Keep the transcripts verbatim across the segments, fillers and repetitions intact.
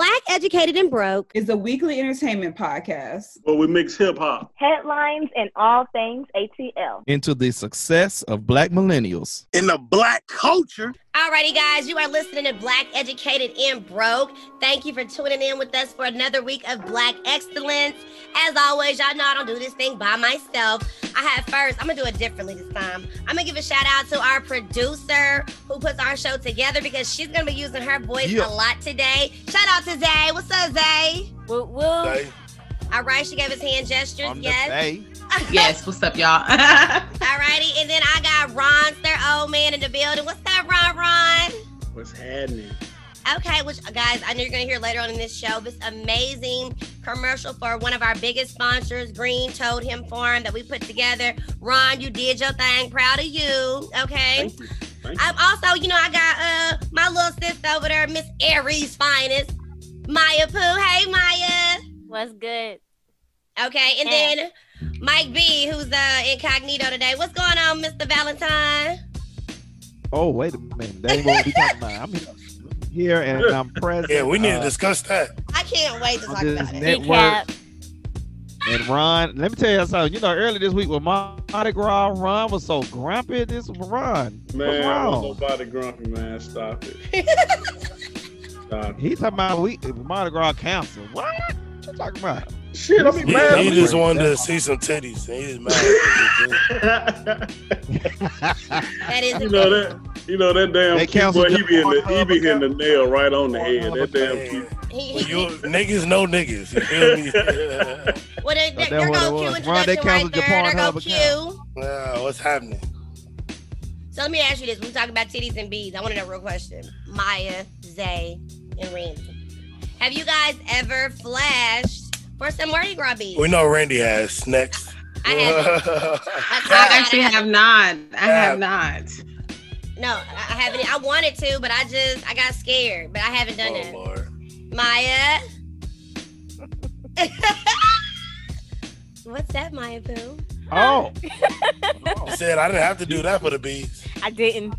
Black Educated and Broke is a weekly entertainment podcast where we mix hip-hop, headlines, and all things A T L into the success of Black millennials in the Black culture. Alrighty, guys, you are listening to Black Educated and Broke. Thank you for tuning in with us for another week of Black Excellence. As always, y'all know I don't do this thing by myself. I have first, I'm going to do it differently this time. I'm going to give a shout out to our producer who puts our show together because she's going to be using her voice yeah. a lot today. Shout out to Zay. What's up, Zay? Woo, woo. All right, she gave us hand gestures. I'm yes. Yes, what's up, y'all? All righty, and then I got Ron, their old man in the building. What's up, Ron, Ron? What's happening? Okay, which, guys, I know you're going to hear later on in this show this amazing commercial for one of our biggest sponsors, Green Toad Hemp Farm, that we put together. Ron, you did your thing. Proud of you, okay? Thank you. Thank you. I'm also, you know, I got uh my little sister over there, Miss Aries Finest, Maya Poo. Hey, Maya. What's good? Okay, and hey. Then Mike B, who's uh, incognito today. What's going on, Mister Valentine? Oh, wait a minute. That ain't what we talking about. I'm here. Here and I'm present. Yeah, we need uh, to discuss that. I can't wait to talk about it. Network. And Ron, let me tell you something. You know, earlier this week with Mardi Gras, Ron was so grumpy. This was Ron. Man, I was nobody grumpy, man. Stop it. Stop it. He talking about we Mardi Gras council. What? What you talking about? Shit, I mean, he, mad. He just wanted to see some titties. And he's mad. That is, you know that. You know that damn they cute boy. He be in the he be hitting the nail right on the head. That damn cute. You, niggas know niggas. You feel me? Well, they, they, they're go Q introduction right there. They're go Q. Wow, what's happening? So let me ask you this: we talking about titties and beads. I want to know a real question. Maya, Zay, and Randy, have you guys ever flashed for some Mardi Gras beads? We know Randy has. Next. I haven't. I actually have not. I have not. No, I haven't. I wanted to, but I just, I got scared. But I haven't done it. Oh, Lord. Maya? What's that, Maya Poo? Oh. Oh. Said I didn't have to do that for the beads. I didn't.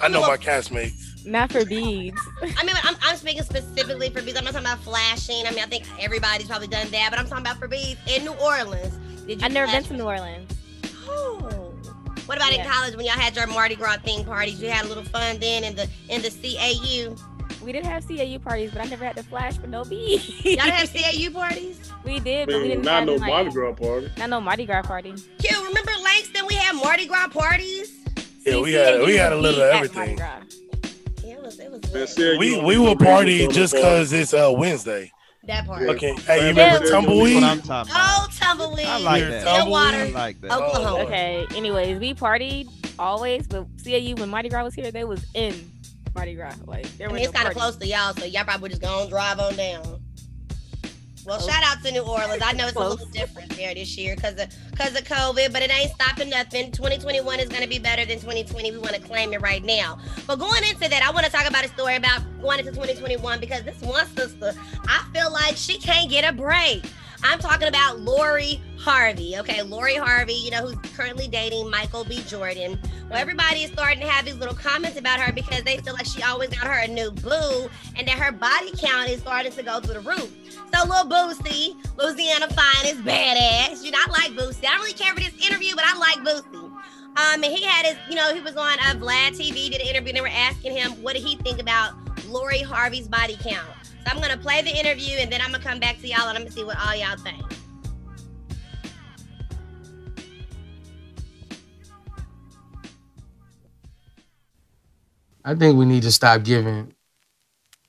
I know my castmates. Not for beads. I mean, I'm, I'm speaking specifically for beads. I'm not talking about flashing. I mean, I think everybody's probably done that, but I'm talking about for beads in New Orleans. Did you I've never been to New Orleans. Oh. What about yeah. in college when y'all had your Mardi Gras theme parties? You had a little fun then in the in the C A U. We did have C A U parties, but I never had to flash for no beads. Y'all didn't have C A U parties? We did, but we didn't not have no Mardi Gras party. Not no Mardi Gras party. Q, remember Langston? We had Mardi Gras parties. Yeah, we had we had a little of everything. Yeah, it was it was. We we will party just cause it's uh Wednesday. That part. Okay. Hey, you remember Tumbleweed? Oh, Tumbleweed. I like that. Stillwater. I like that. Oklahoma. Okay. Anyways, we partied always, but C A U when Mardi Gras was here, they was in Mardi Gras. Like, there I mean, it's no kind of close to y'all, so y'all probably just gonna drive on down. Well, oh. Shout out to New Orleans. I know it's close. A little different there this year because of because of COVID, but it ain't stopping nothing. twenty twenty-one is gonna be better than twenty twenty. We want to claim it right now. But going into that, I want to talk about a story about going into twenty twenty-one because this one sister, I feel like she can't get a break. I'm talking about Lori Harvey. Okay, Lori Harvey, you know, who's currently dating Michael B. Jordan. Well, everybody is starting to have these little comments about her because they feel like she always got her a new boo and that her body count is starting to go through the roof. So Lil Boosie, Louisiana finest, badass. You know, I like Boosie. I don't really care for this interview, but I like Boosie. Um, and he had his, you know, he was on uh, Vlad T V, did an interview, and they were asking him what did he think about Lori Harvey's body count. So I'm going to play the interview, and then I'm going to come back to y'all, and I'm going to see what all y'all think. I think we need to stop giving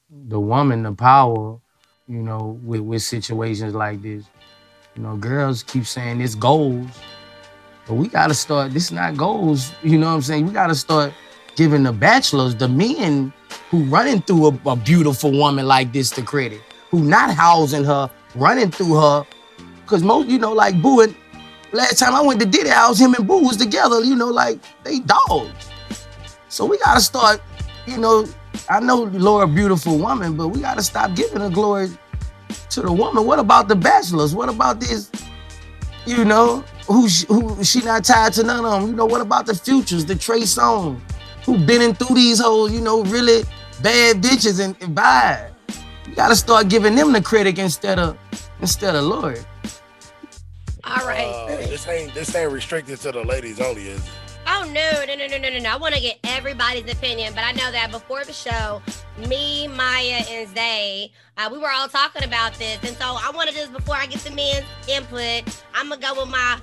the woman the power, you know, with, with situations like this. You know, girls keep saying it's goals, but we got to start, this is not goals, you know what I'm saying? We got to start giving the bachelors, the men who running through a, a beautiful woman like this the credit, who not housing her, running through her. Because most, you know, like Boo, and last time I went to Diddy house, him and Boo was together, you know, like they dogs. So we got to start, you know, I know Lori a beautiful woman, but we got to stop giving the glory to the woman. What about the bachelors? What about this, you know, who she, who she not tied to none of them? You know, what about the Futures, the Trey Songz, who been in through these hoes, you know, really bad bitches and, and vibe. You gotta start giving them the credit instead of instead of Lori. All right. Uh, this ain't this ain't restricted to the ladies only, is it? Oh no, no, no, no, no, no, no. I wanna get everybody's opinion, but I know that before the show, me, Maya, and Zay, uh, we were all talking about this. And so I wanna just, before I get the men's input, I'm gonna go with my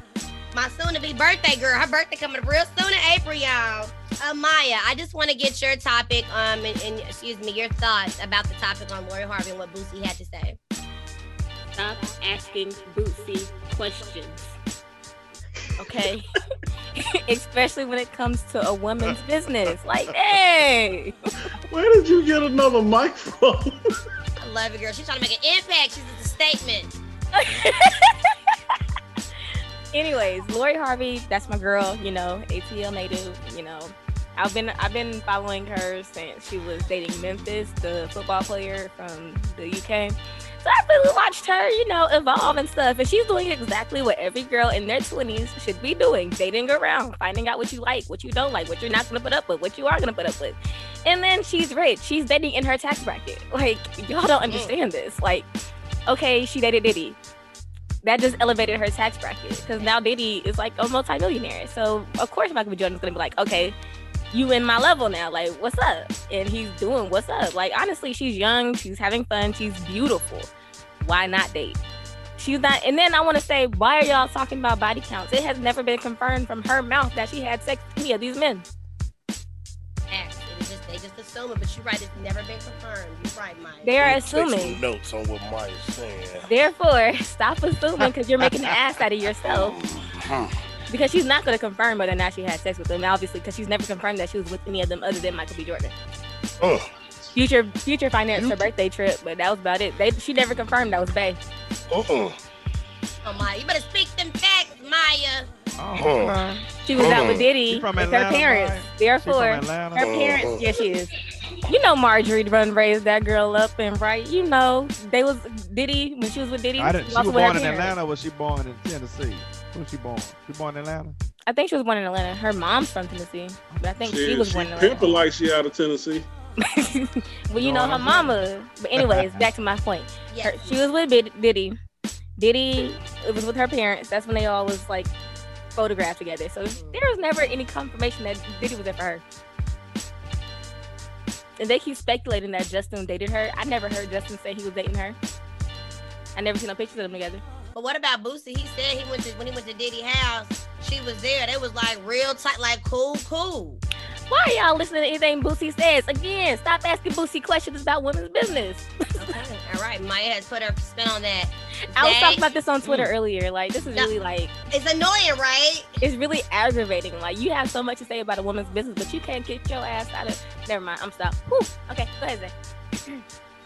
my soon-to-be birthday girl. Her birthday coming up real soon in April, y'all. Uh, Maya, I just wanna get your topic, um, and, and excuse me, your thoughts about the topic on Lori Harvey and what Boosie had to say. Stop asking Boosie questions. Okay. Especially when it comes to a woman's business. Like, hey. Where did you get another mic from? I love it, girl. She's trying to make an impact. She's just a statement. Anyways, Lori Harvey, that's my girl, you know, A T L native, you know. I've been I've been following her since she was dating Memphis, the football player from the U K. So I really watched her, you know, evolve and stuff. And she's doing exactly what every girl in their twenties should be doing. Dating around, finding out what you like, what you don't like, what you're not going to put up with, what you are going to put up with. And then she's rich. She's dating in her tax bracket. Like, y'all don't understand this. Like, okay, she dated Diddy. That just elevated her tax bracket. Because now Diddy is like a multimillionaire. So, of course, Michael B. Jordan's going to be like, okay, you in my level now, like, what's up? And he's doing what's up. Like, honestly, she's young, she's having fun, she's beautiful. Why not date? She's not, and then I want to say, why are y'all talking about body counts? It has never been confirmed from her mouth that she had sex with any of these men. Actually, they just, they just assume it, but you're right, it's never been confirmed. You're right, Mike. They are assuming. Notes on what Maya's saying. Therefore, stop assuming because you're making an ass out of yourself. Because she's not going to confirm whether or not she had sex with him, obviously, because she's never confirmed that she was with any of them other than Michael B. Jordan. Ugh. Future Future financed her birthday trip, but that was about it. They, she never confirmed that was Bae. Uh-uh. Oh, Maya, you better speak them facts, Maya. Uh-huh. Uh-huh. She was uh-huh. out with Diddy with Atlanta, her parents. Maya. Therefore, her parents, uh-huh. yeah, she is. You know Marjorie Drun raised that girl up, and right, you know, they was Diddy, when she was with Diddy, I didn't, she was born in Atlanta, or was she born in Tennessee? Where was she born? She born in Atlanta? I think she was born in Atlanta. Her mom's from Tennessee, but I think she, she was she born in Atlanta. People like she out of Tennessee. Well, you no, know her mama. But anyways, back to my point. Her, she was with Diddy. Diddy, it was with her parents. That's when they all was like photographed together. So there was never any confirmation that Diddy was there for her. And they keep speculating that Justin dated her. I never heard Justin say he was dating her. I never seen no pictures of them together. But what about Boosie? He said he went to, when he went to Diddy's house, she was there. They was like real tight, like cool, cool. Why are y'all listening to anything Boosie says? Again, stop asking Boosie questions about women's business. Okay, all right. Maya has put her spin on that. I was talking about this on Twitter mm. earlier. Like, this is no, really like... It's annoying, right? It's really aggravating. Like, you have so much to say about a woman's business, but you can't get your ass out of... Never mind. I'm stopped. Whew. Okay, go ahead, Zay.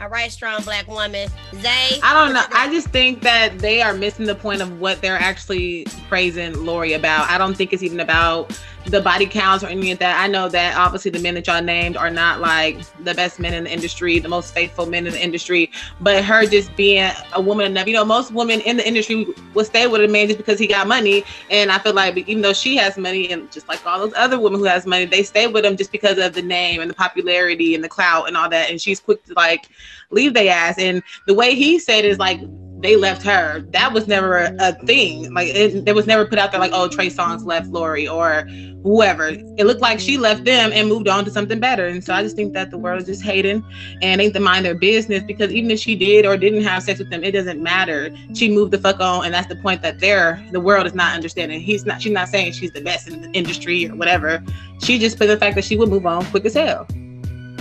All right, strong black woman. Zay? I don't know. I just think that they are missing the point of what they're actually praising Lori about. I don't think it's even about... the body counts or any of that. I know that obviously the men that y'all named are not like the best men in the industry, the most faithful men in the industry, but her just being a woman enough, you know, most women in the industry would stay with a man just because he got money. And I feel like even though she has money and just like all those other women who has money, they stay with him just because of the name and the popularity and the clout and all that. And she's quick to like leave their ass. And the way he said is like, they left her. That was never a, a thing. Like, it, it was never put out there like, oh, Trey Songz left Lori or whoever. It looked like she left them and moved on to something better. And so I just think that the world is just hating and ain't to mind their business, because even if she did or didn't have sex with them, it doesn't matter. She moved the fuck on, and that's the point that they're, the world is not understanding. He's not. She's not saying she's the best in the industry or whatever. She just put the fact that she would move on quick as hell.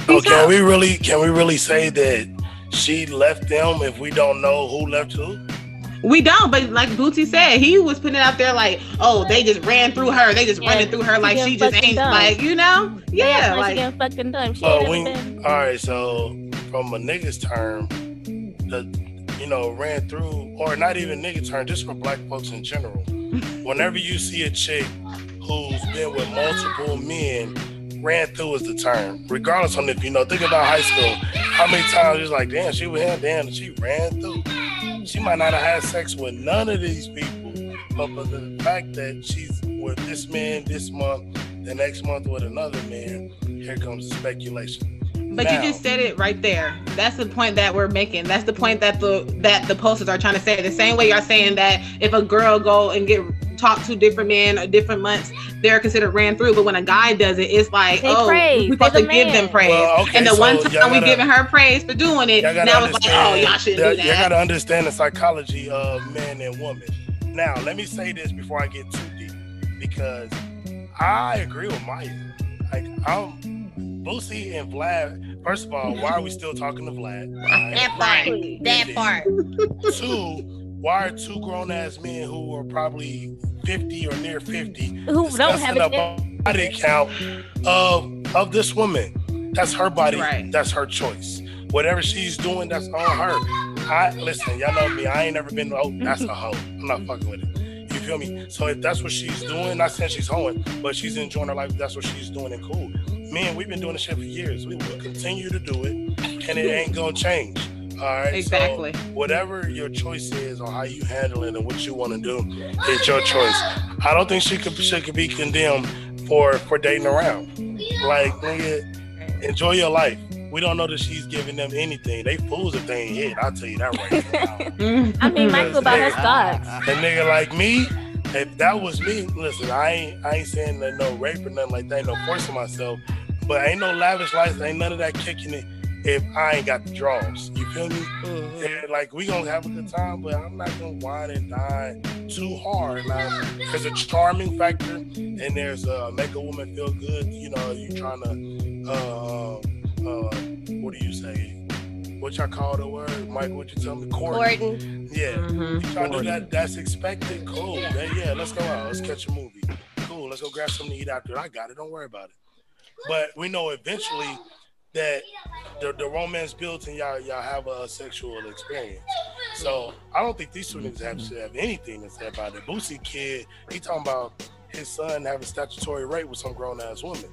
Oh, can we really, can we really say that she left them if we don't know who left who? We don't, but like Boosie said, he was putting it out there like, oh, they just ran through her. They just yeah, running through her like she just ain't dumb. Like, you know? Yeah, yeah like, like fucking dumb. She uh, we, all right, so from a nigga's term, the, you know, ran through, or not even nigga term, just for black folks in general. Whenever you see a chick who's been with multiple men, ran through is the term, regardless on if you know, think about high school, how many times it's like, damn, she was here, damn, she ran through. She might not have had sex with none of these people, but for the fact that she's with this man this month, the next month with another man, here comes the speculation. But now, you just said it right there. That's the point that we're making. That's the point that the that the posters are trying to say. The same way y'all saying that if a girl go and get talk to different men or different months, they're considered ran through. But when a guy does it, it's like, they oh, praise. We're supposed They're to the give man. Them praise. Well, okay, and the so one time gotta, we giving her praise for doing it, now it's like, oh, y'all shouldn't do that. You gotta understand the psychology of men and women. Now, let me say this before I get too deep, because I agree with Maya. Like, I'm Boosie and Vlad. First of all, why are we still talking to Vlad? Why? That part. That part. Two, why are two grown-ass men who are probably fifty or near fifty who don't have a body count of of this woman? That's her body. Right. That's her choice. Whatever she's doing, that's on her. I listen, y'all know me. I ain't never been. Oh, that's a hoe. I'm not fucking with it. You feel me? So if that's what she's doing, not saying she's hoeing, but she's enjoying her life. If that's what she's doing, and cool. Man, we've been doing this shit for years. We will continue to do it, and it ain't gonna change. All right, exactly. So whatever your choice is on how you handle it and what you want to do, it's your choice. I don't think she could she could be condemned for for dating around. Like, nigga, enjoy your life. We don't know that she's giving them anything. They fools if they ain't hit. I'll tell you that right now. I mean, Michael about her thoughts. A nigga like me, if that was me, listen, I ain't I ain't saying that no rape or nothing like that, no forcing myself, but ain't no lavish life, ain't none of that kicking it. If I ain't got the draws, you feel me? Mm-hmm. Yeah, like, we gonna have a good time, but I'm not gonna whine and dine too hard. Like, there's a charming factor, and there's a make a woman feel good. You know, you trying to, uh, uh, what do you say? What y'all call the word, Mike? What you tell me? Courting. Yeah, mm-hmm. You trying to do that? That's expected. Cool. Yeah. yeah, let's go out. Let's catch a movie. Cool. Let's go grab something to eat after. I got it. Don't worry about it. But we know eventually that the, the romance builds and y'all y'all have a sexual experience. So I don't think these two niggas have, should have anything to say about it. Boosie kid, he talking about his son having statutory rape with some grown ass woman.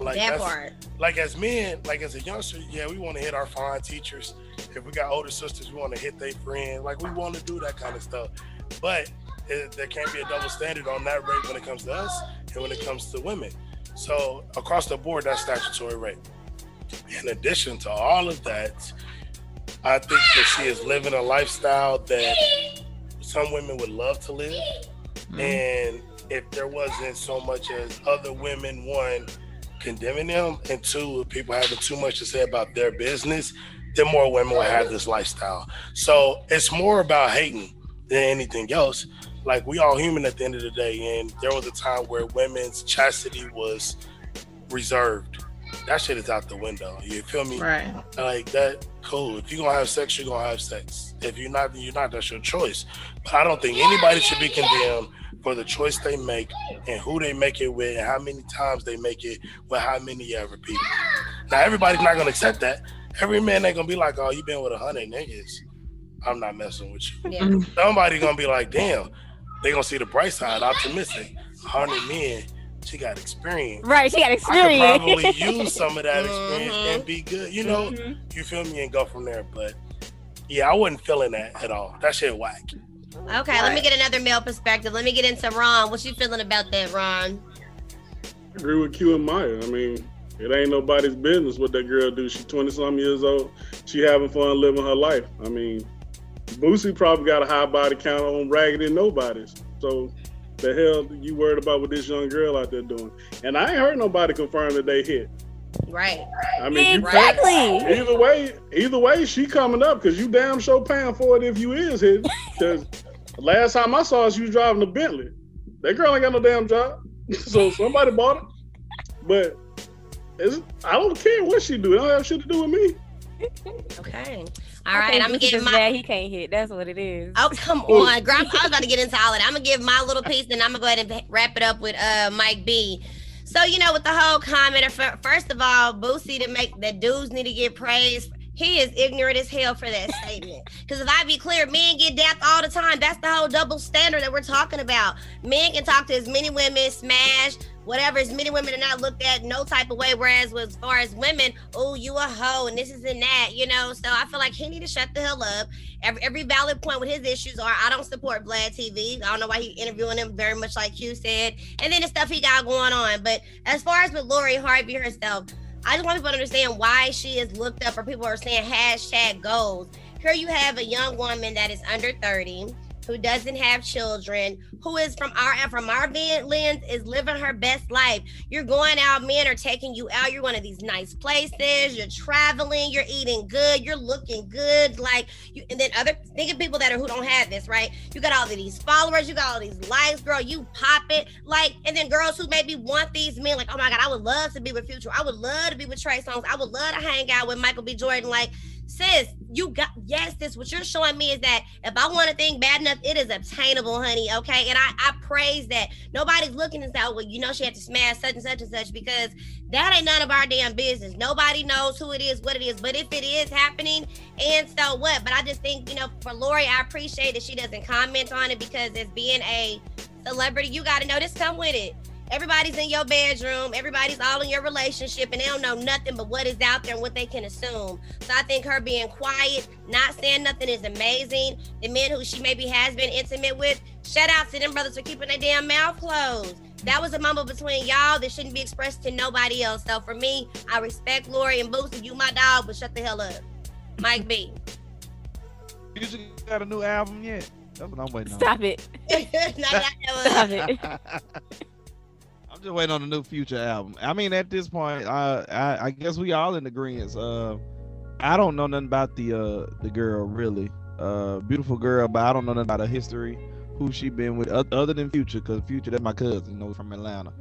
Like that that's, part. Like as men, like as a youngster, yeah, we want to hit our fine teachers. If we got older sisters, we want to hit their friends. Like, we want to do that kind of stuff. But it, there can't be a double standard on that rape when it comes to us and when it comes to women. So across the board, that's statutory rape. In addition to all of that, I think that she is living a lifestyle that some women would love to live. Mm-hmm. And if there wasn't so much as other women, one, condemning them, and two, people having too much to say about their business, then more women would have this lifestyle. So it's more about hating than anything else. Like, we all human at the end of the day, and there was a time where women's chastity was reserved. That shit is out the window. You feel me? Right. Like that. Cool. If you're gonna have sex, you're gonna have sex. If you're not, you're not. That's your choice. But I don't think anybody should be condemned for the choice they make and who they make it with and how many times they make it with how many other people. Now, everybody's not gonna accept that. Every man ain't gonna be like, "Oh, you been with a hundred niggas. I'm not messing with you." Yeah. Somebody gonna be like, "Damn." They gonna see the bright side. Optimistic. A hundred men. She got experience. Right, she got experience. I could probably use some of that experience mm-hmm. and be good, you know? Mm-hmm. You feel me? And go from there. But yeah, I wasn't feeling that at all. That shit whack. Okay, whack. Let me get another male perspective. Let me get into Ron. What you feeling about that, Ron? I agree with Q and Maya. I mean, it ain't nobody's business what that girl do. She's twenty-something years old. She having fun living her life. I mean, Boosie probably got a high body count on raggedy nobody's. So the hell you worried about what this young girl out there doing? And I ain't heard nobody confirm that they hit. Right. I mean, exactly. Either way, either way, she coming up because you damn sure paying for it if you is hit. Because last time I saw her, she was driving a Bentley. That girl ain't got no damn job, so somebody bought it. But it's, I don't care what she do. It don't have shit to do with me. Okay. All right, I'm gonna give my. He can't hit. That's what it is. Oh, come on, girl! I was about to get into all of it. I'm gonna give my little piece, and I'm gonna go ahead and wrap it up with uh Mike B. So, you know, with the whole comment, first of all, Boosie, to make the dudes need to get praised. He is ignorant as hell for that statement. Because if I be clear, men get dapped all the time. That's the whole double standard that we're talking about. Men can talk to as many women, smash, whatever, as many women are not looked at no type of way. Whereas as far as women, oh, you a hoe and this is and that, you know? So I feel like he need to shut the hell up. Every, every valid point with his issues are, I don't support Vlad T V. I don't know why he interviewing him, very much like you said. And then the stuff he got going on. But as far as with Lori Harvey herself, I just want people to understand why she is looked up, or people are saying hashtag goals. Here you have a young woman that is under thirty, who doesn't have children, who is from our and from our lens is living her best life. You're going out, men are taking you out, you're going to these nice places, you're traveling, you're eating good, you're looking good, like you. And then other think of people that are who don't have this, right? You got all of these followers, you got all these likes, girl, you pop it, like. And then girls who maybe want these men, like, oh my God, I would love to be with Future, I would love to be with Trey Songz, I would love to hang out with Michael B. Jordan, like. Sis, you got, yes, this, what you're showing me is that if I want a thing bad enough, it is obtainable, honey, okay? And I, I praise that. Nobody's looking and say, oh, well, you know she had to smash such and such and such, because that ain't none of our damn business. Nobody knows who it is, what it is, but if it is happening, and so what? But I just think, you know, for Lori, I appreciate that she doesn't comment on it, because as being a celebrity, you got to know this come with it. Everybody's in your bedroom, everybody's all in your relationship, and they don't know nothing but what is out there and what they can assume. So I think her being quiet, not saying nothing, is amazing. The men who she maybe has been intimate with, shout out to them brothers for keeping their damn mouth closed. That was a mumble between y'all that shouldn't be expressed to nobody else. So for me, I respect Lori and Boosie, you my dog, but shut the hell up. Mike B. You got a new album yet? That's what I'm waiting on. Stop it. Stop it. I'm just waiting on the new Future album. I mean, at this point, uh, I, I guess we all in agreement. Uh, I don't know nothing about the uh, the girl, really. Uh, beautiful girl, but I don't know nothing about her history, who she been with, other than Future, because Future, that's my cousin, you know, from Atlanta.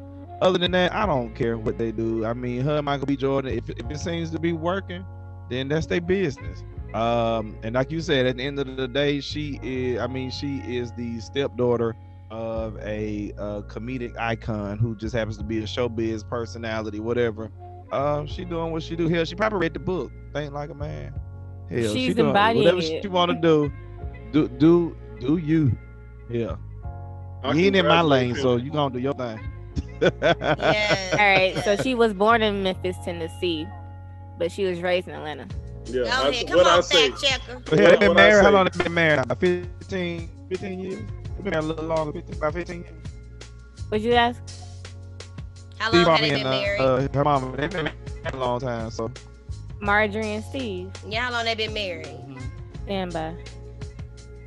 Other than that, I don't care what they do. I mean, her and Michael B. Jordan, if, if it seems to be working, then that's their business. Um, and like you said, at the end of the day, she is, I mean, she is the stepdaughter of a uh, comedic icon who just happens to be a showbiz personality, whatever. Uh, she doing what she do. Hell, she probably read the book. Think like a man. Hell, she's she embodying whatever it. She want to do. Do do do you? Yeah. You ain't in my lane, so you gonna do your thing. Yeah. All right. So she was born in Memphis, Tennessee, but she was raised in Atlanta. Yeah. Go I, ahead. Come on, fact checker. Yeah, they've been married. How long have they been married? About fifteen, fifteen years. Been a little longer, fifteen, about fifteen years. What'd you ask? How long have they been married? Uh, her mama, they've been married a long time, so. Marjorie and Steve. Yeah, how long they been married? Mm-hmm. Stand by.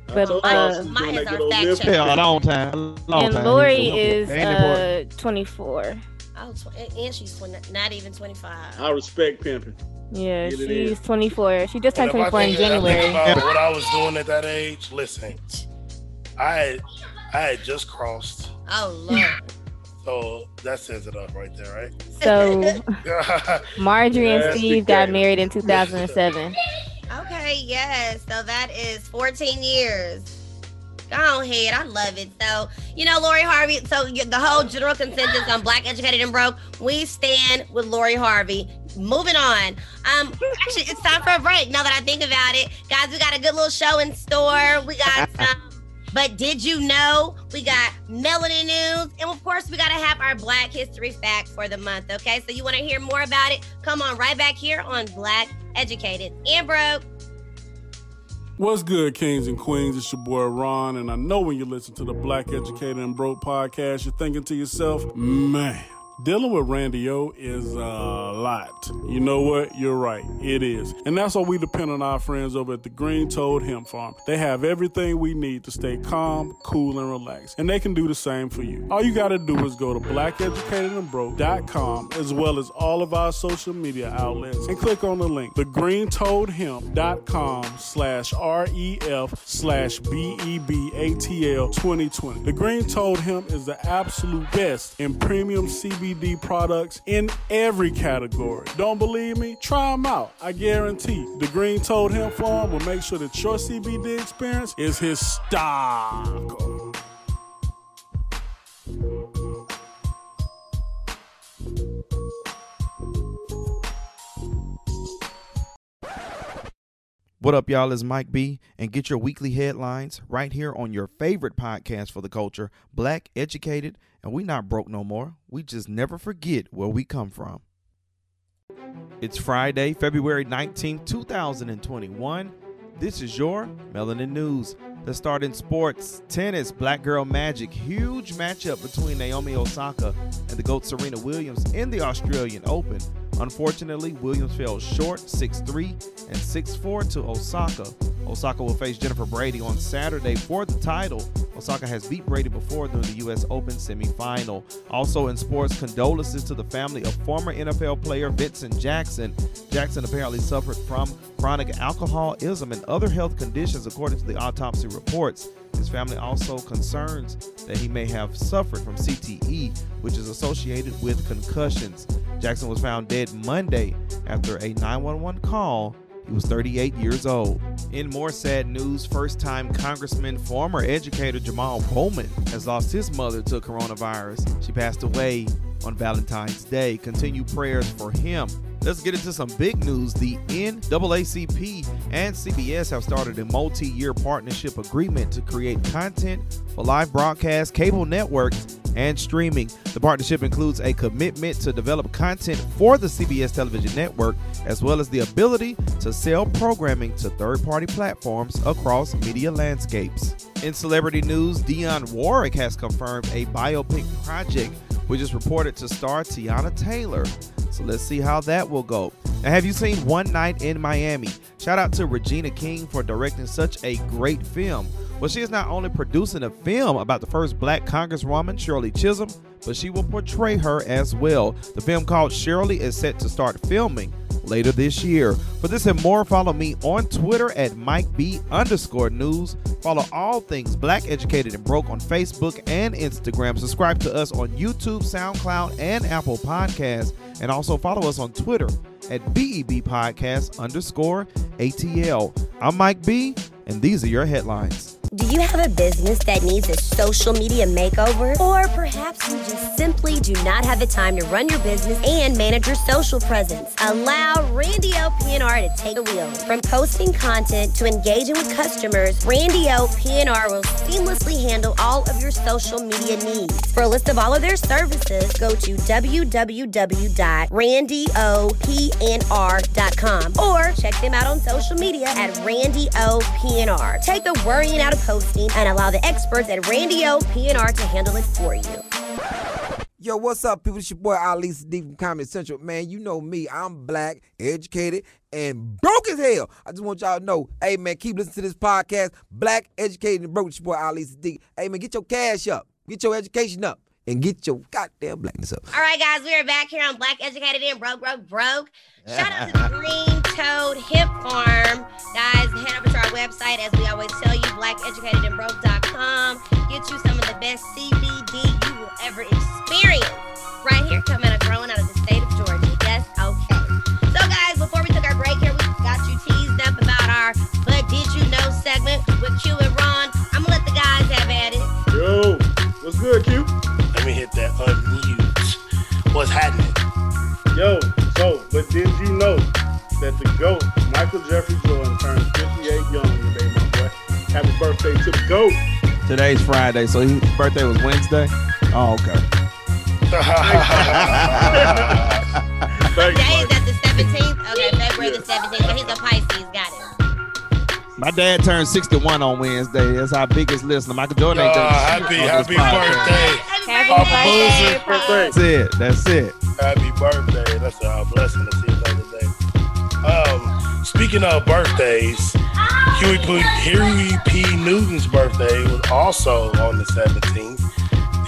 But uh, mine is our fact check. Yeah, a long time. A long and time. Lori is uh, twenty-four. Oh, and she's not even twenty-five. I respect pimping. Yeah, Get she's twenty-four. She just turned twenty-four in January. What I was doing at that age, listen. I had, I had just crossed. Oh, Lord. So that sets it up right there, right? So Marjorie yeah, and Steve got married in two thousand seven. Okay, yes. So that is fourteen years. Go ahead. I love it. So, you know, Lori Harvey, so the whole general consensus on Black Educated and Broke, we stand with Lori Harvey. Moving on. Um, actually, it's time for a break now that I think about it. Guys, we got a good little show in store. We got some. But did you know we got Melanin News? And of course, we got to have our Black History Fact for the month, okay? So you want to hear more about it? Come on right back here on Black Educated and Broke. What's good, kings and queens? It's your boy Ron, and I know when you listen to the Black Educated and Broke podcast, you're thinking to yourself, man, dealing with Randy O is a lot. You know what? You're right. It is. And that's why we depend on our friends over at the Green Toad Hemp Farm. They have everything we need to stay calm, cool, and relaxed. And they can do the same for you. All you got to do is go to black educated and broke dot com as well as all of our social media outlets and click on the link, the green toad hemp dot com slash R E F slash B E B A T L twenty twenty. The Green Toad Hemp is the absolute best in premium C B D products in every category. Don't believe me? Try them out. I guarantee the Green Toad Hemp Farm will make sure that your C B D experience is historical. What up, y'all? It's Mike B, and get your weekly headlines right here on your favorite podcast for the culture, Black Educated. And we not broke no more. We just never forget where we come from. It's Friday, February nineteenth, two thousand twenty-one. This is your Melanin News. Let's start in sports. Tennis, Black Girl Magic. Huge matchup between Naomi Osaka and the GOAT Serena Williams in the Australian Open. Unfortunately, Williams fell short six three and six four to Osaka. Osaka will face Jennifer Brady on Saturday for the title. Osaka has beat Brady before during the U S Open semifinal. Also in sports, condolences to the family of former N F L player Vincent Jackson. Jackson apparently suffered from chronic alcoholism and other health conditions, according to the autopsy reports. His family also concerns that he may have suffered from C T E, which is associated with concussions. Jackson was found dead Monday after a nine one one call. He was thirty-eight years old. In more sad news, first-time Congressman, former educator Jamal Bowman has lost his mother to coronavirus. She passed away on Valentine's Day. Continue prayers for him. Let's get into some big news. The N double A C P and C B S have started a multi-year partnership agreement to create content for live broadcast, cable networks, and streaming. The partnership includes a commitment to develop content for the C B S television network, as well as the ability to sell programming to third-party platforms across media landscapes. In celebrity news, Dionne Warwick has confirmed a biopic project, which is reported to star Tiana Taylor. So let's see how that will go. Now, have you seen One Night in Miami? Shout out to Regina King for directing such a great film. Well, she is not only producing a film about the first black congresswoman, Shirley Chisholm, but she will portray her as well. The film called Shirley is set to start filming later this year. For this and more, follow me on Twitter at Mike B underscore news. Follow all things Black Educated and Broke on Facebook and Instagram. Subscribe to us on YouTube, SoundCloud, and Apple Podcasts. And also follow us on Twitter at B E B Podcast underscore A T L. I'm Mike B, and these are your headlines. Do you have a business that needs a social media makeover? Or perhaps you just simply do not have the time to run your business and manage your social presence? Allow Randy O P N R to take the wheels. From posting content to engaging with customers, Randy O P N R will seamlessly handle all of your social media needs. For a list of all of their services, go to w w w dot randy o p n r dot com or check them out on social media at Randy O P N R. Take the worrying out of posting and allow the experts at Randy O P N R to handle it for you. Yo, what's up, people? It's your boy Alisa D from Comedy Central. Man, you know me. I'm black, educated, and broke as hell. I just want y'all to know, hey, man, keep listening to this podcast. Black, educated, and broke. It's your boy Alisa D. Hey, man, get your cash up. Get your education up. And get your goddamn blackness up. All right, guys, we are back here on Black Educated and Broke, Broke, Broke. Shout out to the Green Toad Hemp Farm. Guys, head over to our website, as we always tell you, black educated and broke dot com. Get you some of the best C B D you will ever experience right here, coming out of growing out of the state of Georgia. Yes, okay. So, guys, before we took our break here, we got you teased up about our But Did You Know segment with Q and Ron. I'm going to let the guys have at it. Yo, what's good, Q? Let me hit that unmute. What's happening? Yo, so, but did you know that the GOAT, Michael Jeffrey Jordan, turns fifty-eight young today, my boy? Happy birthday to the GOAT. Today's Friday, so his birthday was Wednesday? Oh, okay. Today is at the seventeenth? Okay, February yeah. the seventeenth, but he's a Pisces, got it. My dad turned sixty-one on Wednesday. That's our biggest listener. Michael Jordan ain't uh, Happy, happy birthday. Happy birthday. That's it. That's it. Happy birthday. That's a blessing to see another day. Um, speaking of birthdays, Huey P. Huey P. Newton's birthday was also on the seventeenth.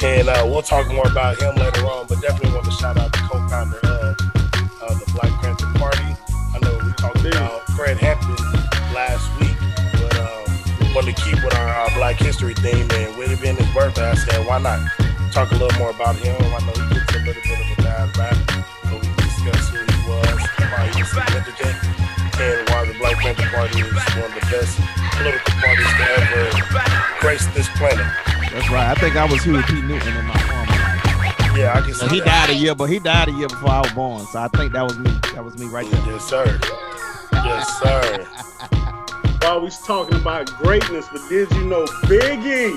And uh, we'll talk more about him later on, but definitely want to shout out the co-founder of uh, the Black Panther Party. I know we talked about Fred Hampton last week. Want to keep with our uh, Black History theme, and with it being his birthday, I said, why not talk a little more about him? I know he gets a little bit of a bad rap, but we discussed who he was, why he was significant, and why the Black Panther Party is one of the best political parties to ever grace this planet. That's right. I think I was Huey P. Newton in my former life. Yeah, I can see. He died a year, but he died a year before I was born, so I think that was me. That was me right there. Yes, sir. Yes, sir. While we're talking about greatness, but did you know Biggie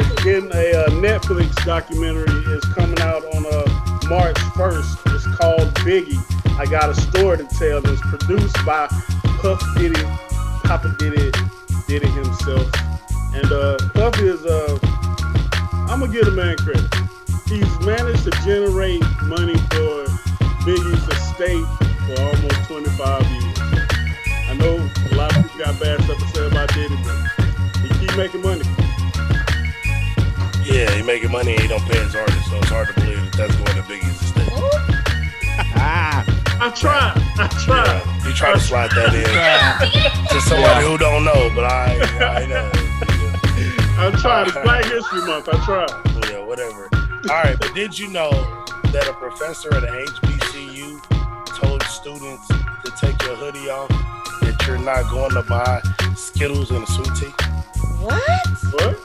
is getting a uh, Netflix documentary is coming out on uh, March first. It's called Biggie, I Got a Story to Tell. It's produced by Puff Diddy, Papa Diddy, Diddy himself. And uh, Puff is, uh, I'm going to give the man credit. He's managed to generate money for millions at stake for almost twenty-five years. I know a lot of people got bad stuff to say about Diddy, but he keep making money. Yeah, he making money and he don't pay his artists, so it's hard to believe that that's going to Biggie's estate. I tried. I tried. Yeah, you try to slide that in to somebody who don't know, but I, I know. Yeah. I'm trying. It's Black History Month. I tried. Yeah, whatever. All right, but did you know that a professor at a H B C U told students to take your hoodie off, that you're not going to buy Skittles and a sweet tea? What? What?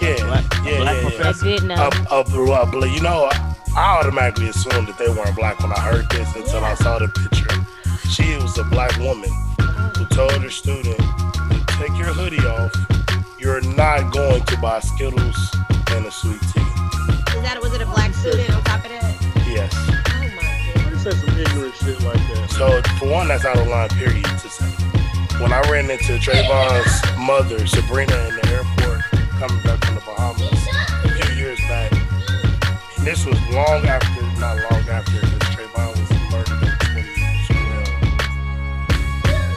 Yeah, black, yeah, black yeah, professor. yeah. I did know. Uh, uh, you know, I automatically assumed that they weren't black when I heard this until yeah. I saw the picture. She was a black woman who told her student, "Take your hoodie off. You're not going to buy Skittles and a sweet tea." Is that was it a black student on top of that? Yes. Oh my God. You said some ignorant shit like that. So for one, that's out of line. Period. To say. When I ran into Trayvon's mother, Sabrina, in the airport coming back from the Bahamas a few years back. And this was long after, not long after, because Trayvon was murdered in twenty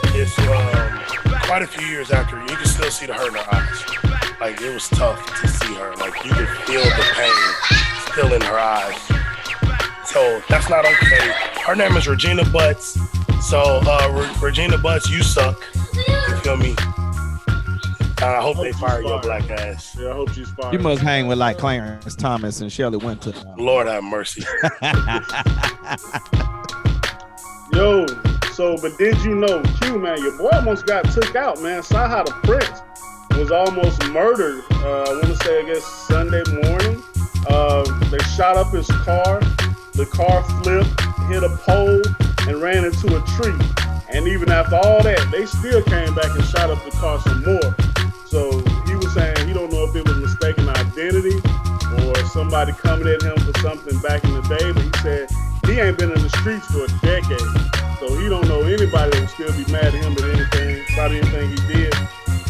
twelve. It's um, quite a few years after. You can still see the hurt in her eyes. Like, it was tough to see her. Like, you could feel the pain still in her eyes. So that's not okay. Her name is Regina Butts. So uh, Re- Regina Butts, you suck. You feel me? I hope, I hope they fire your black ass. Yeah, I hope she's fired. You must hang with like Clarence Thomas and Shirley Winter. Lord have mercy. Yo, so, but did you know, Q, man, your boy almost got took out, man. Saha the Prince was almost murdered, uh, I want to say, I guess, Sunday morning. Uh, they shot up his car. The car flipped, hit a pole, and ran into a tree. And even after all that, they still came back and shot up the car some more. So he was saying he don't know if it was mistaken identity or somebody coming at him for something back in the day, but he said he ain't been in the streets for a decade. So he don't know anybody that would still be mad at him at anything, about anything he did.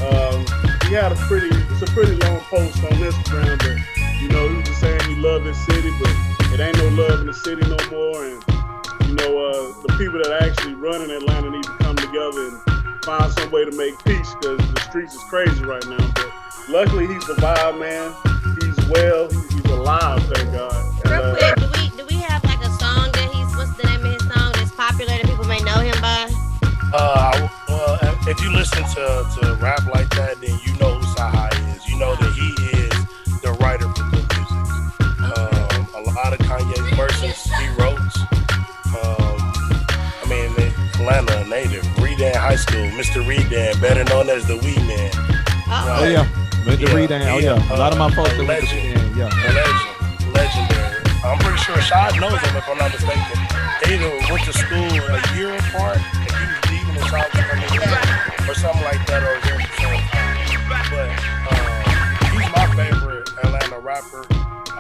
Um, he had a pretty, it's a pretty long post on Instagram, but you know, he was just saying he loved his city, but it ain't no love in the city no more. And you know, uh, the people that actually run in Atlanta need to come together and find some way to make peace, because the streets is crazy right now. But luckily, he survived, man. He's well. He's, he's alive, thank God. And, uh, Real quick, do we do we have like a song that he's, what's the name of his song that's popular that people may know him by? Uh, uh if you listen to to rap like that, then you know who Saha is. You know that he is the writer for good music. Um, a lot of Kanye's verses he wrote. Um, I mean, Atlanta native. Reed High School, Mister Reed Dan, better known as the Wee Man. Oh, uh, yeah, Mister yeah, Reed Dan. Oh, yeah. yeah. A lot of my folks are with the Wee Man. Yeah. A legend. Legendary. I'm pretty sure Shad knows him, if I'm not mistaken. They either went to school a year apart, and he was leaving his house from the year, or something like that, or something. But uh, he's my favorite Atlanta rapper.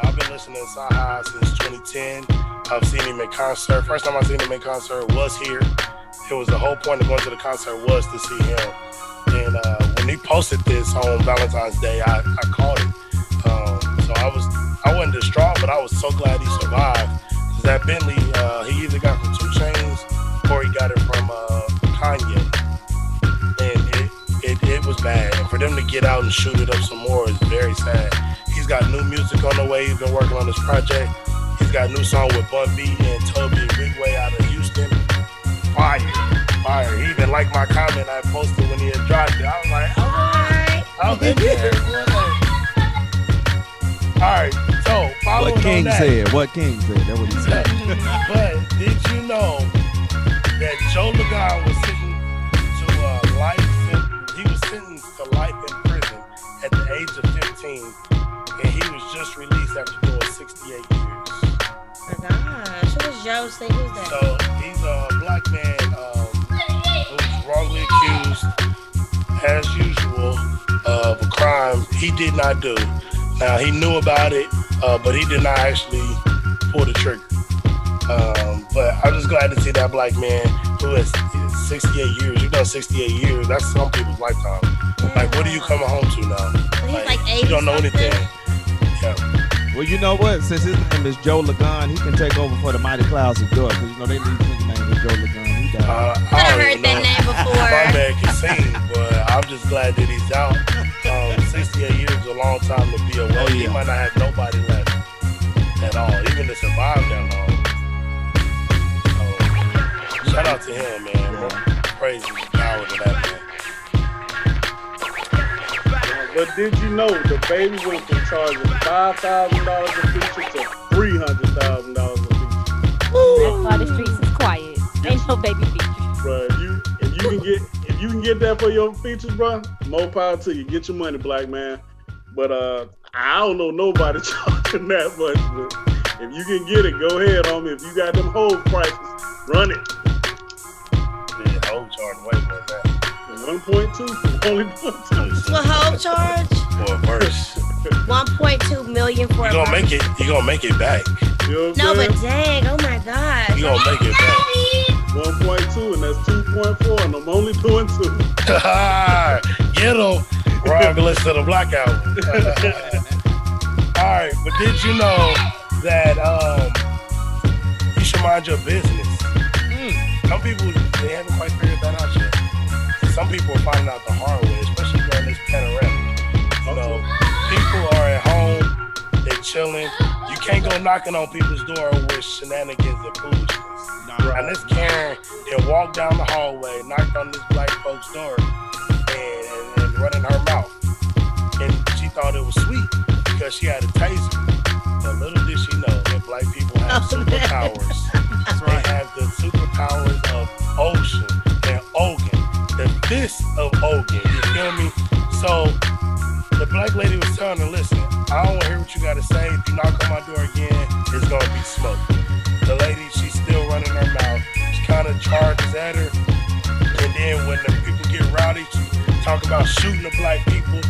I've been listening to Saha since twenty ten. I've seen him in concert. First time I seen him in concert was here. It was the whole point of going to the concert was to see him. And uh, when he posted this on Valentine's Day, I, I caught it. Um, so I was, I wasn't distraught, but I was so glad he survived. Because that Bentley, uh, he either got from two Chainz or he got it from uh, Kanye. And it, it, it was bad. And for them to get out and shoot it up some more is very sad. He's got new music on the way. He's been working on this project. He's got a new song with Bun B and Toby Wigway out of Houston. Fire, fire. He even liked my comment I posted when he had dropped it. I was like, all right. I'll be there. All right, so following What King on that, said, what King said, that's what he said. But did you know that Joe Lagarde was sentenced to uh, life, he was sentenced to life in prison at the age of fifteen, and he was just released after doing sixty-eight years. Oh my gosh, who was Joe? Say who's that? So he's a black man um, who's wrongly accused, as usual, of a crime he did not do. Now he knew about it, uh, but he did not actually pull the trigger. Um, but I'm just glad to see that black man who has sixty-eight years. You've done sixty-eight years. That's some people's lifetime. Like, what are you coming home to now? Like, like you don't know anything. Yeah. Well, you know what? Since his name is Joe Lagarde, he can take over for the Mighty Clouds of York. Because, you know, they leave his name with Joe Lagarde. He died. Uh, I, I heard know. that name before. My man can sing, but I'm just glad that he's out. Um, sixty-eight years is a long time to be away. Oh, yeah. He might not have nobody left at all, even to survive that long. So, shout out to him, man. Yeah. Praise the power to that man. But did you know the Baby went from charging five thousand dollars a feature to three hundred thousand dollars a feature? Ooh. That's why the streets is quiet. Ain't no Baby features. Bro, if you, if you can get if you can get that for your features, bro, more power to you. Get your money, black man. But uh, I don't know nobody charging that much. But if you can get it, go ahead, homie. If you got them whole prices, run it. Yeah, whole charge way more than that. one point two only one point two. For whole charge? For a verse. one point two million for a verse. You gonna make it, you gonna make it back. You know no, but dang, oh my God. You gonna make it back. one point two and that's two point four and I'm only doing two. Get him. We're all gonna listen to the blackout. All right, but did you know that um, you should mind your business? Mm. Some people, they haven't quite figured that out yet. Some people are finding out the hard way, especially during this panorama. You know, people are at home, they're chilling. You can't go knocking on people's door with shenanigans and foolishness. Nah, and this Karen, they walked down the hallway, knocked on this black folk's door, and, and, and running her mouth. And she thought it was sweet because she had a taser. But little did she know that black people have oh, superpowers. That's right. They have the superpowers of ocean and organ. The fist of Ogun, you feel me? So the black lady was telling her, listen, I don't want to hear what you got to say. If you knock on my door again, it's going to be smoke. The lady, she's still running her mouth. She kind of charges at her. And then when the people get rowdy, she talk about shooting the black people.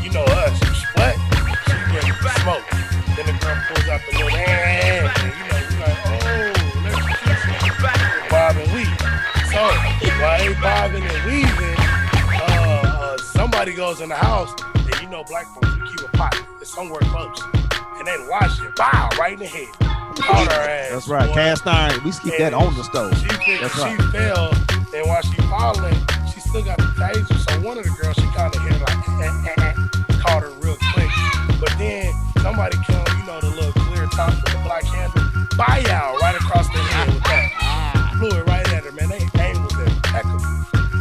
You know us, she's black. She getting smoke. Then the girl pulls out the little hand. And you know, you're like, oh, let's shoot some Bob and Weed. So while they bobbing and weaving, uh, uh, somebody goes in the house, and you know black folks, we keep a pot. It's somewhere close. And they wash it, bow, right in the head. On her ass. That's right, boy. Cast iron. We keep that on the stove. She, figured, That's right. she fell, and while she falling, she still got the taser. So one of the girls, she kind of hit her like, eh, eh, eh, caught her real quick. But then somebody come, you know, the little clear top with the black handle, bow, right across the head with that. Blew it right at her, man. They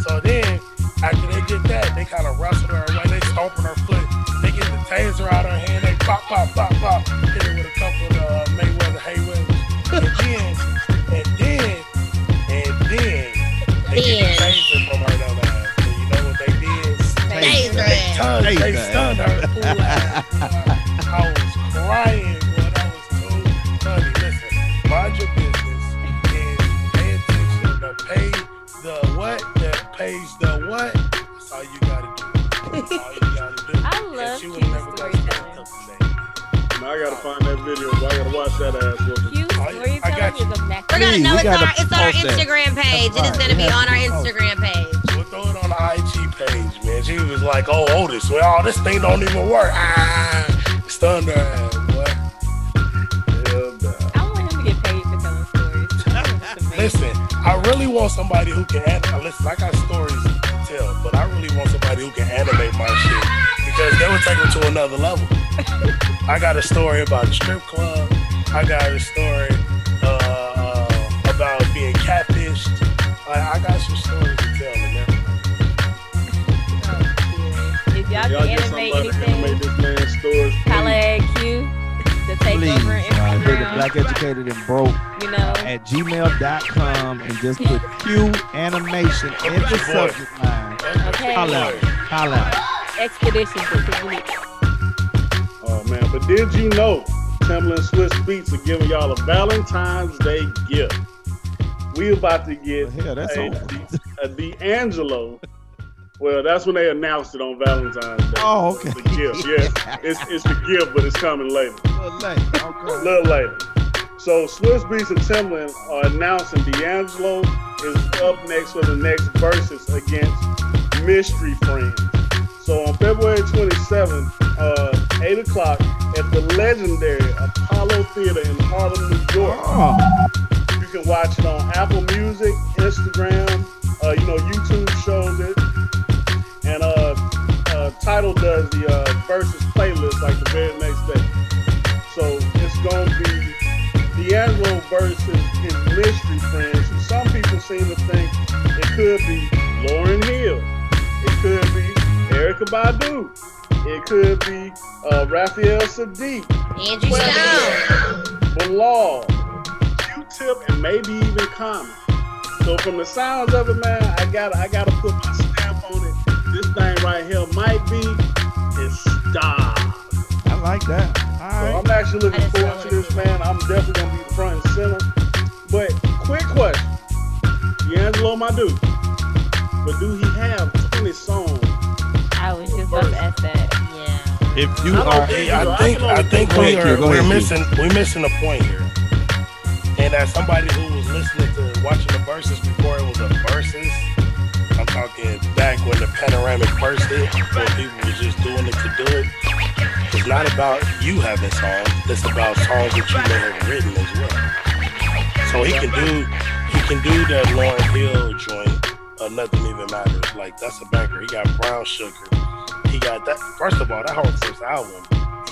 So then, after they did that, they kind of wrestled her away. They stomping her foot. They get the taser out of her hand. They pop, pop, pop, pop. Hit her with a couple of uh, Mayweather, Hayweathers. Again, and then, and then, they get the taser from her dumb ass. And you know what they did? Taser. They, turned, they stunned her. Cool ass. I was crying, boy. That was too funny. Listen, mind your business and pay attention to pay the what that pays the what. That's all you gotta do. That's all you gotta do. I love Q's storytelling. Now I gotta find that video. I gotta watch that ass. Q's storytelling is a next. We're gonna know it's our it's our Instagram page. It is gonna be on our Instagram page. We'll throw it on the I G page, man. She was like, oh, Otis, well, this thing don't even work. Ah, it's thunder ass, boy. I want him to get paid for telling stories. Listen. I really want somebody who can animate. Listen, I got stories to tell, but I really want somebody who can animate my shit because they would take it to another level. I got a story about a strip club. I got a story uh, about being catfished. I, I got some stories to tell in there. Oh, if y'all can y'all animate anything, holla at Q. To take Please, over uh, go to Black Educated and Broke you know. uh, at gmail dot com and just put Q animation in the subject line. Okay. Holla, holla. Expedition for the Oh man, but did you know Timbaland Swiss Beats are giving y'all a Valentine's Day gift? We about to get well, hell, that's a, a D'Angelo. Well, that's when they announced it on Valentine's Day. Oh, okay. It's the gift, yes. Yeah. It's, it's the gift, but it's coming later. A little later, okay. A little later. So, Swiss Beats and Timbaland are announcing D'Angelo is up next for the next versus against Mystery Friends. So on February twenty-seventh, uh, eight o'clock at the legendary Apollo Theater in Harlem, New York. Oh. You can watch it on Apple Music, Instagram, uh, you know, YouTube shows it. And uh, uh, Tidal does the uh, Versus playlist like the very next day. So it's going to be D'Angelo versus his mystery friends. And some people seem to think it could be Lauryn Hill. It could be Erykah Badu. It could be uh, Raphael Sadiq. Andrew Stone. Bilal. Q-Tip, and maybe even Common. So from the sounds of it, man, I gotta, I gotta put my stamp on it. This thing right here might be his star. I like that. All right. So I'm actually looking forward to this, man. I'm definitely gonna be front and center. But quick question, D'Angelo, my dude, but do he have twenty songs? I was just about to ask that. Yeah. If you are, hey, I think I think we are we're missing we're missing a point here, and as somebody who was listening to watching the verses before it was a verses. I'm talking back when the panoramic first hit, when people were just doing it to do it. It's not about you having songs, it's about songs that you may have written as well. So he can do he can do that Lauryn Hill joint, uh, Nothing Even Matters. Like, that's a banger. He got Brown Sugar. He got that. First of all, that whole first album,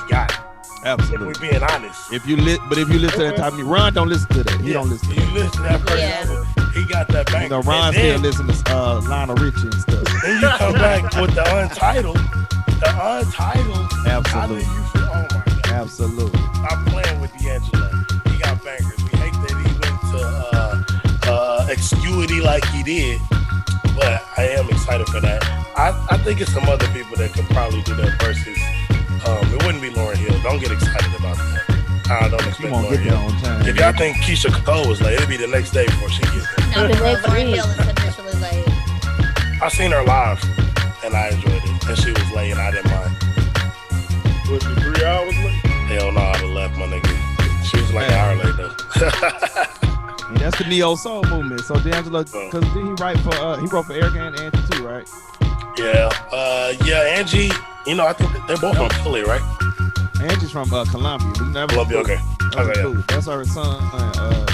he got it. Absolutely. If we're being honest. If you li- but if you listen to that time, Ron don't listen to that. He yeah. don't listen to that. You listen to that first yeah. album. He got that back. You know, Ron still listens to uh, Lionel Richie and stuff. Then you come back with the Untitled. The Untitled. Absolutely. You feel, oh my God. Absolutely. I'm playing with D'Angelo. He got bangers. We hate that he went to uh, uh, excuity like he did, but I am excited for that. I, I think it's some other people that could probably do that versus. Um, it wouldn't be Lauryn Hill. Don't get excited about that. I don't expect Lauryn Hill. If y'all think Keisha Cole was late, it'll be the next day before she gets there. No, Lauryn Hill is officially late. I seen her live, and I enjoyed it. And she was late, and I didn't mind. Was she three hours late? Hell no, I'd have left, my nigga. She was like Man. an hour late, though. Yeah, that's the Neo Soul movement. So D'Angelo, because oh. did he write for? Uh, he wrote for Erica and Angie too, right? Yeah, uh, yeah, Angie. You know, I think they're both from Philly, right? Angie's from uh, Columbia. But that Columbia, okay. That okay cool. yeah. That's our son. Uh,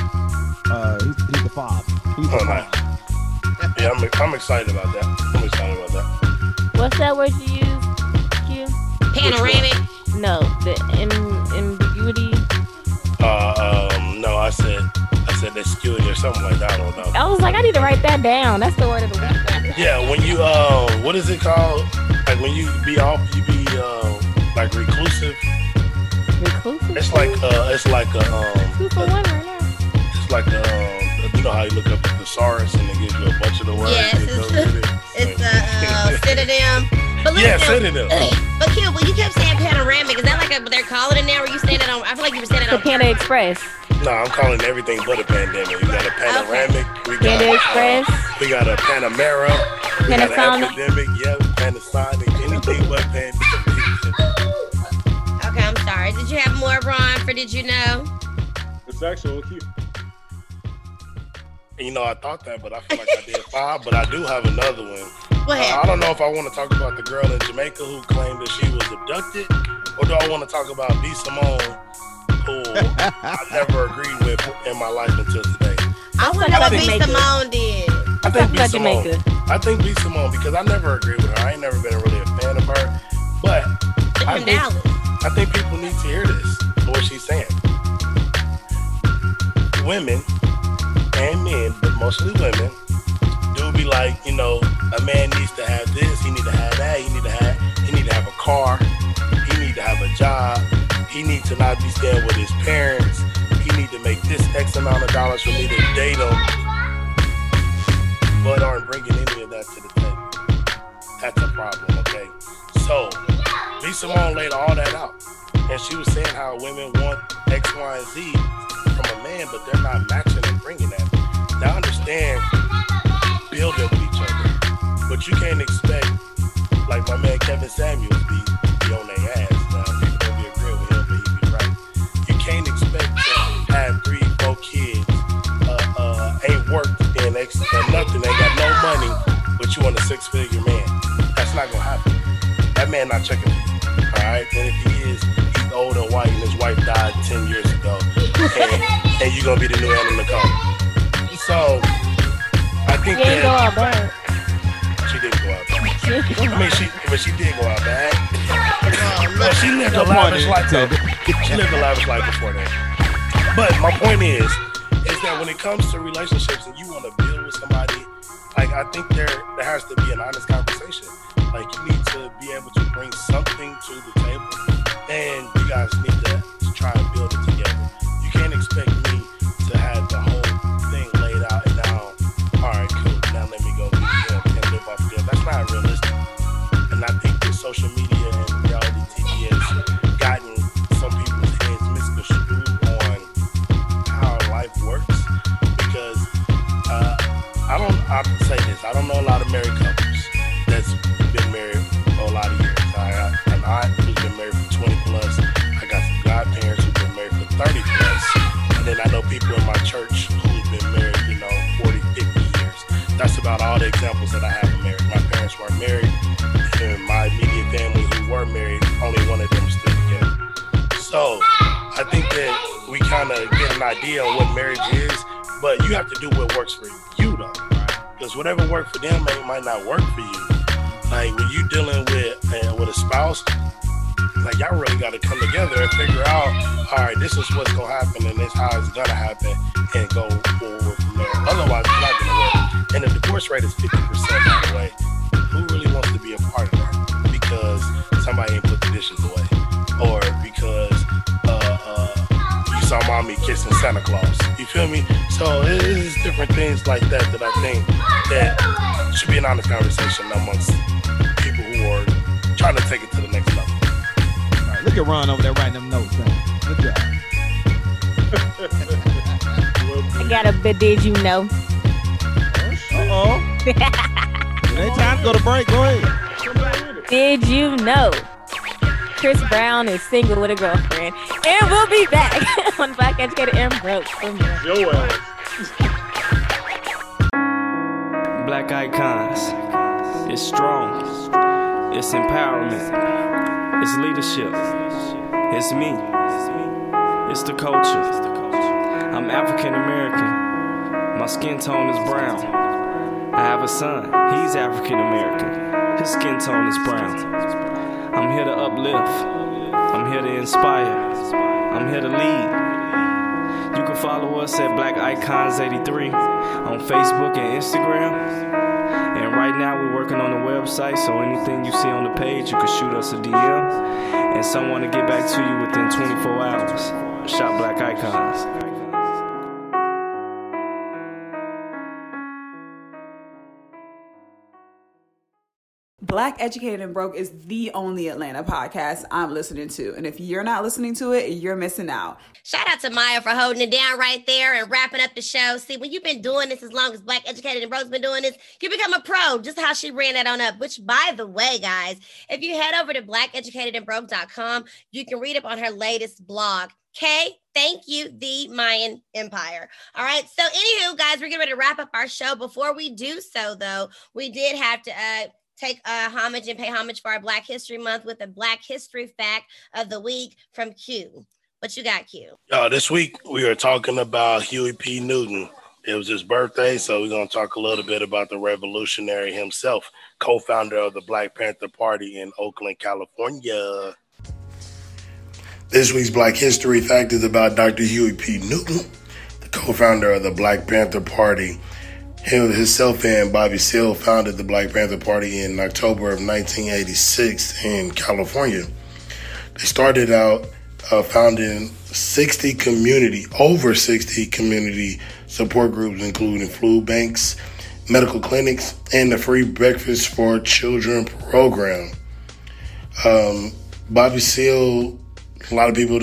uh, he's, he's the father. He's the oh, father. Yeah, I'm, I'm excited about that. I'm excited about that. What's that word you use, Q? Panoramic? No, the in, ambiguity. Uh, um, no, I said, I said obscurity or something like that. I don't know. I was like, I need to write that down. That's the word of the week. Yeah, when you, uh, what is it called? Like when you be off, you be uh, like reclusive. Reclusive. It's like uh, it's like a. Um, two for one right now. It's like a, um, you know how you look up the thesaurus and it gives you a bunch of the words. Yes, it it's, a, it. it's a uh, synonym. But yeah, synonym. But Q, well, you kept saying panoramic. Is that like a, what they're calling it now? Where you saying it on? I feel like you were saying it on. The Panda Express. No, I'm calling everything but a pandemic. We got a panoramic. Okay. We got Panda Express. Uh, we got a Panamera. Panasonic. Epidemic. Yeah, Panasonic. Anything but pandemic. Okay, I'm sorry. Did you have more, Ron, for Did You Know? It's actually on cue. You know, I thought that, but I feel like I did five. But I do have another one. Go ahead. Uh, I don't know if I want to talk about the girl in Jamaica who claimed that she was abducted, or do I want to talk about B. Simone? Cool. I never agreed with in my life until today. I want to know what B. Simone did. I think B. Simone. I think B. Simone because I never agreed with her. I ain't never been really a fan of her. But I think, I think people need to hear this, what she's saying. Women and men, but mostly women, do be like, you know, a man needs to have this, he need to have that, he need to have, he need to have a car, he need to have a job. He needs to not be staying with his parents. He need to make this X amount of dollars for me to date him. But aren't bringing any of that to the table. That's a problem, okay? So, B. Simone laid all that out. And she was saying how women want X, Y, and Z from a man, but they're not matching and bringing that. Now, I understand building with each other. But you can't expect, like my man Kevin Samuels, be, be on their ass. Kids uh, uh, ain't worked and nothing, ain't got no money, but you want a six-figure man. That's not gonna happen. man not checking me. All right? And if he is, he's old and white, and his wife died ten years ago. And, and you're going to be the new animal in the car. So, I think she didn't go out bad. She didn't go out bad. I mean, she, but she did go out bad. Oh, no, she lived a lavish life. She lived a lavish life before that. But my point is, is that when it comes to relationships and you want to build with somebody, like, I think there there has to be an honest conversation. Like, you need to be able to bring something to the table, and you guys need to try and build it together. You can't expect me to have the whole thing laid out and now, all right, cool, now let me go do the other and live off the other. That's not realistic. And I think that social media and reality T V has gotten some people's heads misconstrued on how life works, because uh, I don't, I have to say this, I don't know a lot of married couples that's been married for a lot of years. I, I, and I who's been married for twenty plus. I got some godparents who've been married for thirty plus. And then I know people in my church who've been married, you know, forty, fifty years. That's about all the examples that I have of marriage. My parents weren't married. And my immediate family who were married, only one of them is still together. So I think that we kind of get an idea of what marriage is, but you have to do what works for you, though. Because whatever worked for them might, might not work for you. Like, when you dealing with uh, with a spouse, like, y'all really got to come together and figure out, all right, this is what's going to happen and this is how it's going to happen, and go forward from there. Otherwise, it's not going to work. And the divorce rate is fifty percent, by the way. Who really wants to be a part of that? Because somebody ain't put the dishes away. Or because uh, uh, you saw mommy kissing Santa Claus. You feel me? So it is different things like that that I think that should be an honest conversation amongst people who are trying to take it to the next level. All right, look at Ron over there writing them notes down. Good job. I got a bit, did you know? Uh-oh. Ain't time to go to break. Go ahead. Did you know Chris Brown is single with a girlfriend? And we'll be back on Black Educated and Broke. Yo, Black icons. It's strong, it's empowerment, it's leadership, it's me, it's the culture. I'm African American, my skin tone is brown. I have a son, he's African American, his skin tone is brown. I'm here to uplift, I'm here to inspire, I'm here to lead. You can follow us at Black Icons eighty-three on Facebook and Instagram. And right now we're working on the website, so anything you see on the page, you can shoot us a D M, and someone to get back to you within twenty-four hours. Shop Black Icons. Black Educated and Broke is the only Atlanta podcast I'm listening to, and if you're not listening to it, you're missing out. Shout out to Maya for holding it down right there and wrapping up the show. See, when you've been doing this as long as Black Educated and Broke's been doing this, you become a pro, just how she ran that on up, which, by the way, guys, if you head over to black educated and broke dot com, you can read up on her latest blog. Okay, thank you, the Mayan Empire. All right, so anywho, guys, we're getting ready to wrap up our show. Before we do so, though, we did have to... uh Take uh, homage and pay homage for our Black History Month with a Black History Fact of the Week from Q. What you got, Q? Uh, this week, we are talking about Huey P. Newton. It was his birthday, so we're going to talk a little bit about the revolutionary himself, co-founder of the Black Panther Party in Oakland, California. This week's Black History Fact is about Doctor Huey P. Newton, the co-founder of the Black Panther Party. Himself and Bobby Seale founded the Black Panther Party in October of nineteen eighty-six in California. They started out uh, founding sixty community, over sixty community support groups, including food banks, medical clinics, and the Free Breakfast for Children program. Um, Bobby Seale, a lot of people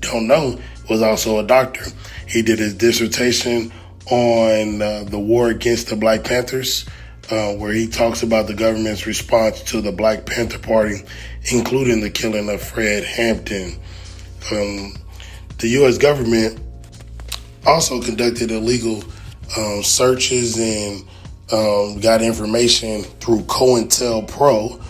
don't know, was also a doctor. He did his dissertation on uh, the war against the Black Panthers, uh, where he talks about the government's response to the Black Panther Party, including the killing of Fred Hampton. Um, the U S government also conducted illegal um, searches and um, got information through COINTELPRO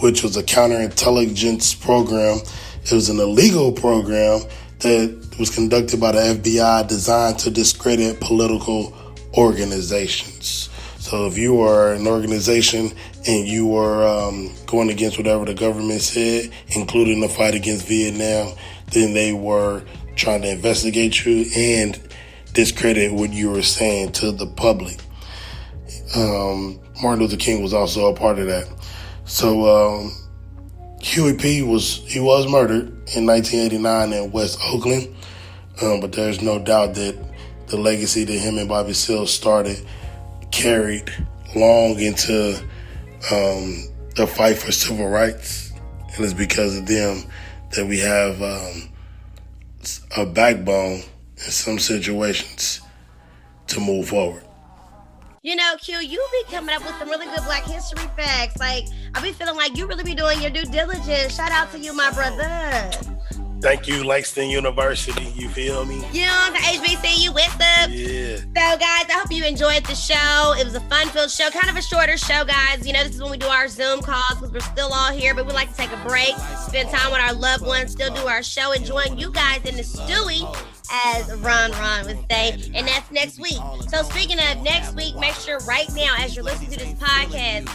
which was a counterintelligence program. It was an illegal program that was conducted by the F B I designed to discredit political organizations. So if you are an organization and you are um, going against whatever the government said, including the fight against Vietnam, then they were trying to investigate you and discredit what you were saying to the public. Um, Martin Luther King was also a part of that. So um, Huey P. was he was murdered in nineteen eighty-nine in West Oakland, um, but there's no doubt that the legacy that him and Bobby Seale started carried long into um, the fight for civil rights, and it's because of them that we have um, a backbone in some situations to move forward. You know, Q, you be coming up with some really good Black history facts. Like, I be feeling like you really be doing your due diligence. Shout out to you, my brother. Thank you, Langston University. You feel me? Yeah, you know, H B C U with us. Yeah. So, guys, I hope you enjoyed the show. It was a fun-filled show, kind of a shorter show, guys. You know, this is when we do our Zoom calls because we're still all here, but we like to take a break, spend time with our loved ones, still do our show, enjoying you guys in the Stewie, as Ron Ron would say, and that's next week. So speaking of next week, make sure right now as you're listening to this podcast,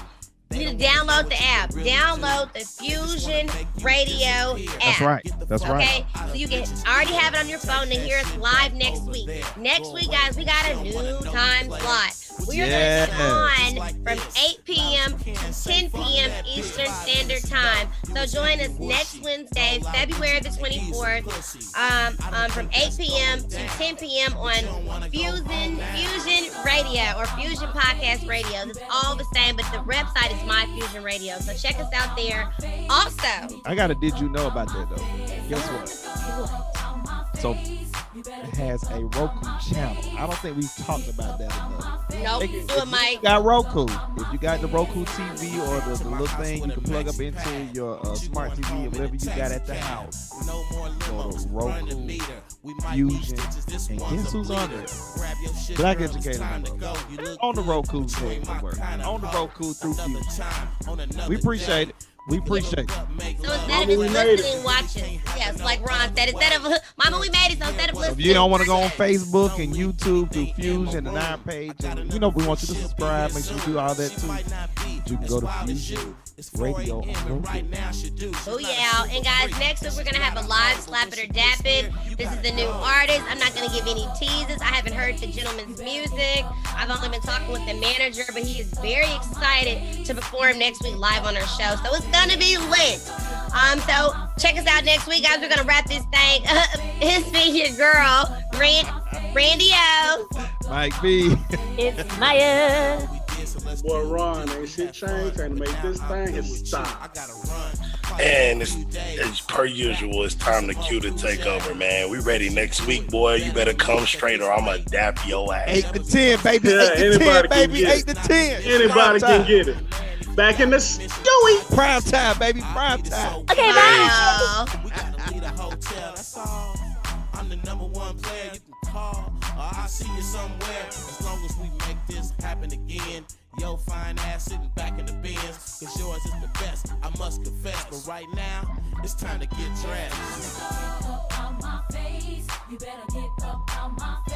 you need to download the app. Download the Fusion Radio app. That's right. That's okay? right. Okay, so you can already have it on your phone to hear us live next week. Next week, guys, we got a new time slot. We're yeah. going to be on from eight p.m. to ten p.m. Eastern Standard Time. So join us next Wednesday, February the twenty-fourth, um, um, from eight p.m. to ten p.m. on Fusion Fusion Radio or Fusion Podcast Radio. It's all the same, but the website is My Fusion Radio. So check us out there. Also, I got a did you know about that, though? Guess what? What? So it has a Roku channel. I don't think we've talked about that enough. Nope, it, do it, if Mike. You got Roku. If you got the Roku T V or the, the little thing you can plug up into your uh, smart T V or whatever you got at the house, go to Roku, Fusion, and guess who's on there? Black Educated and Broke. On the Roku network. On the Roku through Fusion. We appreciate it. We appreciate it. So instead of just listening, watching. Yes, like Ron said, instead of, Mama, we made it, so instead of listening. If you don't want to go on Facebook and YouTube through Fusion and our page, and, you know, we want you to subscribe, make sure you do all that too. You can go to Fusion Radio. Oh, yeah. And guys, next week we're going to have a live Slap It or Dap It. This is the new artist. I'm not going to give any teases. I haven't heard the gentleman's music. I've only been talking with the manager, but he is very excited to perform next week live on our show. So it's going to be lit. Um, so check us out next week, guys. We're going to wrap this thing up. It's me, your girl, Rand- Randy O. Mike B. It's Maya. Boy, Ron, ain't shit changed. Trying to make this thing stop. And it's, it's per usual. It's time to cue the takeover, man. We ready next week, boy. You better come straight, or I'ma dap your ass. Eight to ten, baby. Yeah, Eight to ten, baby. Eight to ten. Anybody can get it. Back in the Stewie. Prime time, baby. Prime time. Okay, bye. We gotta leave the hotel. That's all. I'm the number one player you can call. Uh, I'll see you somewhere. As long as we make this happen again. Yo, fine ass sitting back in the bins. Cause yours is the best, I must confess. But right now, it's time to get dressed. You better get up out my face. You better get up out my face.